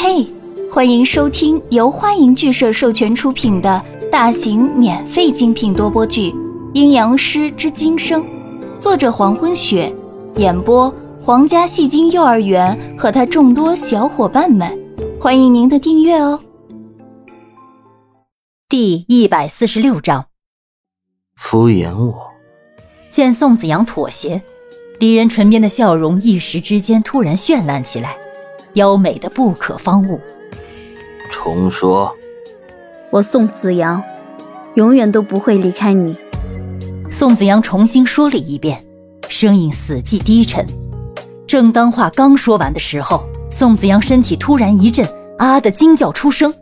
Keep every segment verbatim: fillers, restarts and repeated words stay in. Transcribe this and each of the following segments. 嘿，欢迎收听由欢迎剧社授权出品的大型免费精品多播剧《阴阳师之今生》，作者黄昏雪，演播皇家戏精幼儿园和他众多小伙伴们，欢迎您的订阅哦。第一百四十六章，敷衍我。见宋子阳妥协，离人唇边的笑容一时之间突然绚烂起来，妖美的不可方物。重说。我宋子阳永远都不会离开你。宋子阳重新说了一遍，声音死寂低沉。正当话刚说完的时候，宋子阳身体突然一震，啊的惊叫出声。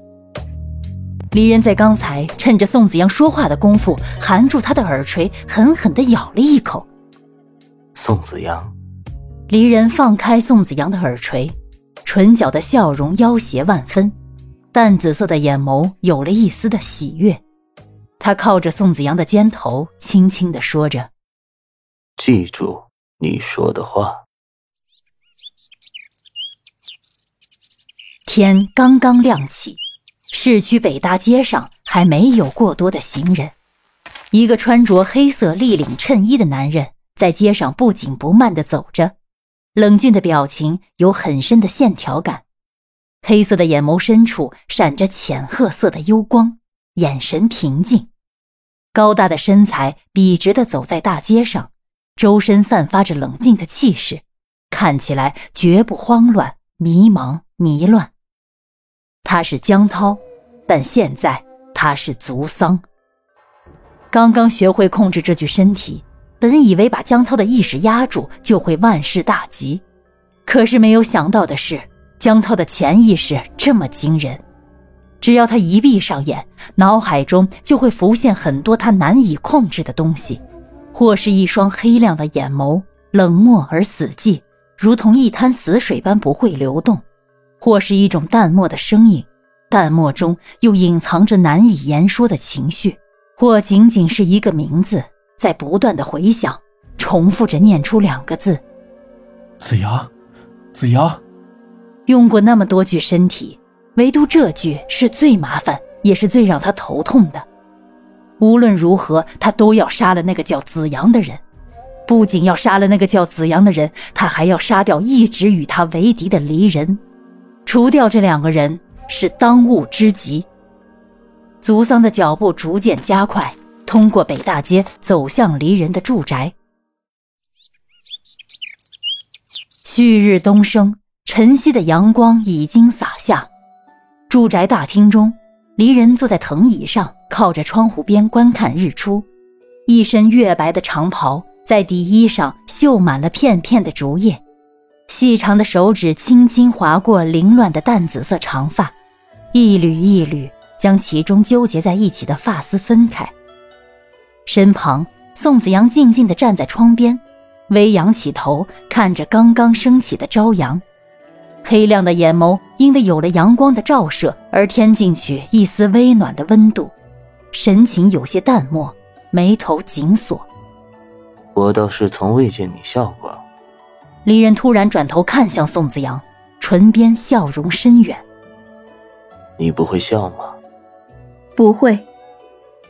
离人在刚才趁着宋子阳说话的功夫，含住他的耳垂狠狠地咬了一口。宋子阳。离人放开宋子阳的耳垂，唇角的笑容妖邪万分，淡紫色的眼眸有了一丝的喜悦。他靠着宋子阳的肩头轻轻地说着，记住你说的话。天刚刚亮起，市区北大街上还没有过多的行人。一个穿着黑色立领衬衣的男人在街上不紧不慢地走着，冷峻的表情有很深的线条感，黑色的眼眸深处闪着浅褐色的幽光，眼神平静。高大的身材笔直地走在大街上，周身散发着冷静的气势，看起来绝不慌乱、迷茫、迷乱。他是江涛，但现在他是足桑。刚刚学会控制这具身体，本以为把江涛的意识压住就会万事大吉，可是没有想到的是，江涛的潜意识这么惊人。只要他一闭上眼，脑海中就会浮现很多他难以控制的东西，或是一双黑亮的眼眸，冷漠而死寂，如同一滩死水般不会流动，或是一种淡漠的声音，淡漠中又隐藏着难以言说的情绪，或仅仅是一个名字在不断的回响，重复着念出两个字，子阳，子阳。用过那么多具身体，唯独这具是最麻烦也是最让他头痛的。无论如何他都要杀了那个叫子阳的人，不仅要杀了那个叫子阳的人，他还要杀掉一直与他为敌的离人。除掉这两个人是当务之急。足桑的脚步逐渐加快，通过北大街走向离人的住宅。旭日东升，晨曦的阳光已经洒下。住宅大厅中，离人坐在藤椅上，靠着窗户边观看日出。一身月白的长袍在底衣上绣满了片片的竹叶，细长的手指轻轻划过凌乱的淡紫色长发，一缕一缕将其中纠结在一起的发丝分开。身旁，宋子阳静静地站在窗边，微扬起头，看着刚刚升起的朝阳。黑亮的眼眸因为有了阳光的照射而添进去一丝微暖的温度，神情有些淡漠，眉头紧锁。我倒是从未见你笑过。离人突然转头看向宋子阳，唇边笑容深远。你不会笑吗？不会。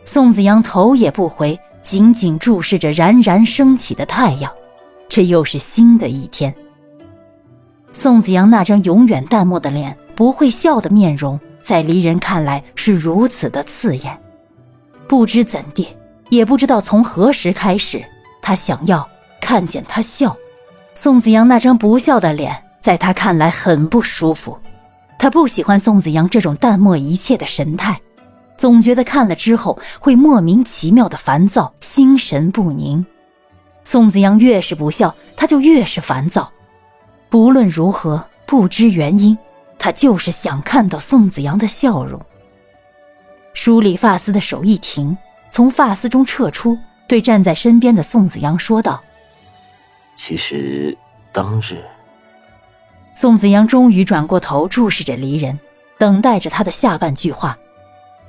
宋子阳头也不回，紧紧注视着冉冉升起的太阳。这又是新的一天。宋子阳那张永远淡漠的脸，不会笑的面容，在离人看来是如此的刺眼。不知怎地，也不知道从何时开始，他想要看见他笑。宋子阳那张不笑的脸，在他看来很不舒服。他不喜欢宋子阳这种淡漠一切的神态。总觉得看了之后会莫名其妙的烦躁，心神不宁。宋子阳越是不笑，他就越是烦躁。不论如何，不知原因，他就是想看到宋子阳的笑容。梳理发丝的手一停，从发丝中撤出，对站在身边的宋子阳说道：其实当日……宋子阳终于转过头，注视着离人，等待着他的下半句话。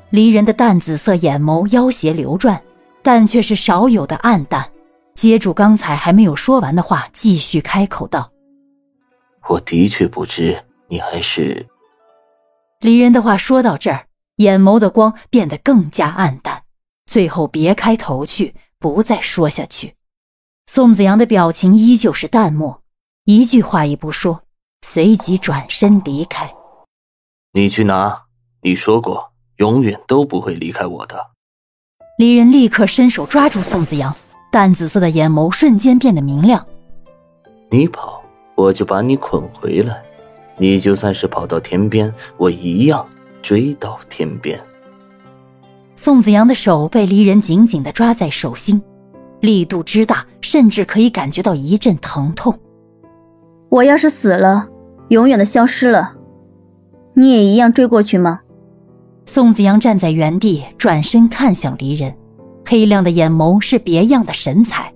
离人的淡紫色眼眸妖邪流转，但却是少有的暗淡，接住刚才还没有说完的话，继续开口道：我的确不知你还是离人的话说到这儿，眼眸的光变得更加暗淡，最后别开头去，不再说下去。宋子阳的表情依旧是淡漠，一句话也不说，随即转身离开。你去拿，你说过永远都不会离开我的。离人立刻伸手抓住宋子阳，淡紫色的眼眸瞬间变得明亮。你跑，我就把你捆回来，你就算是跑到天边，我一样追到天边。宋子阳的手被离人紧紧地抓在手心，力度之大，甚至可以感觉到一阵疼痛。我要是死了，永远的消失了，你也一样追过去吗？宋子阳站在原地，转身看向离人，黑亮的眼眸是别样的神采，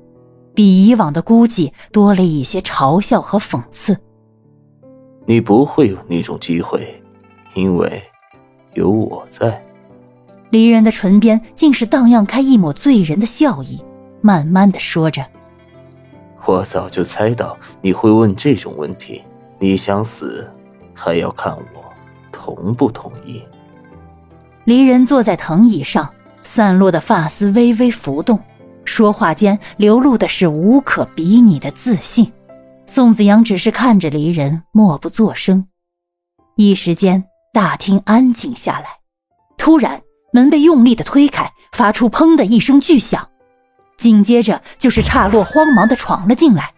比以往的孤寂多了一些嘲笑和讽刺。你不会有那种机会，因为有我在。离人的唇边竟是荡漾开一抹醉人的笑意，慢慢地说着，我早就猜到你会问这种问题，你想死还要看我同不同意。离人坐在藤椅上，散落的发丝微微浮动，说话间流露的是无可比拟的自信。宋子阳只是看着离人，默不作声。一时间大厅安静下来，突然门被用力地推开，发出砰的一声巨响，紧接着就是岔落慌忙地闯了进来。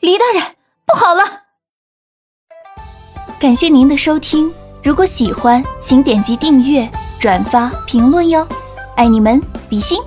黎大人，不好了！感谢您的收听，如果喜欢请点击订阅、转发、评论哟，爱你们，比心。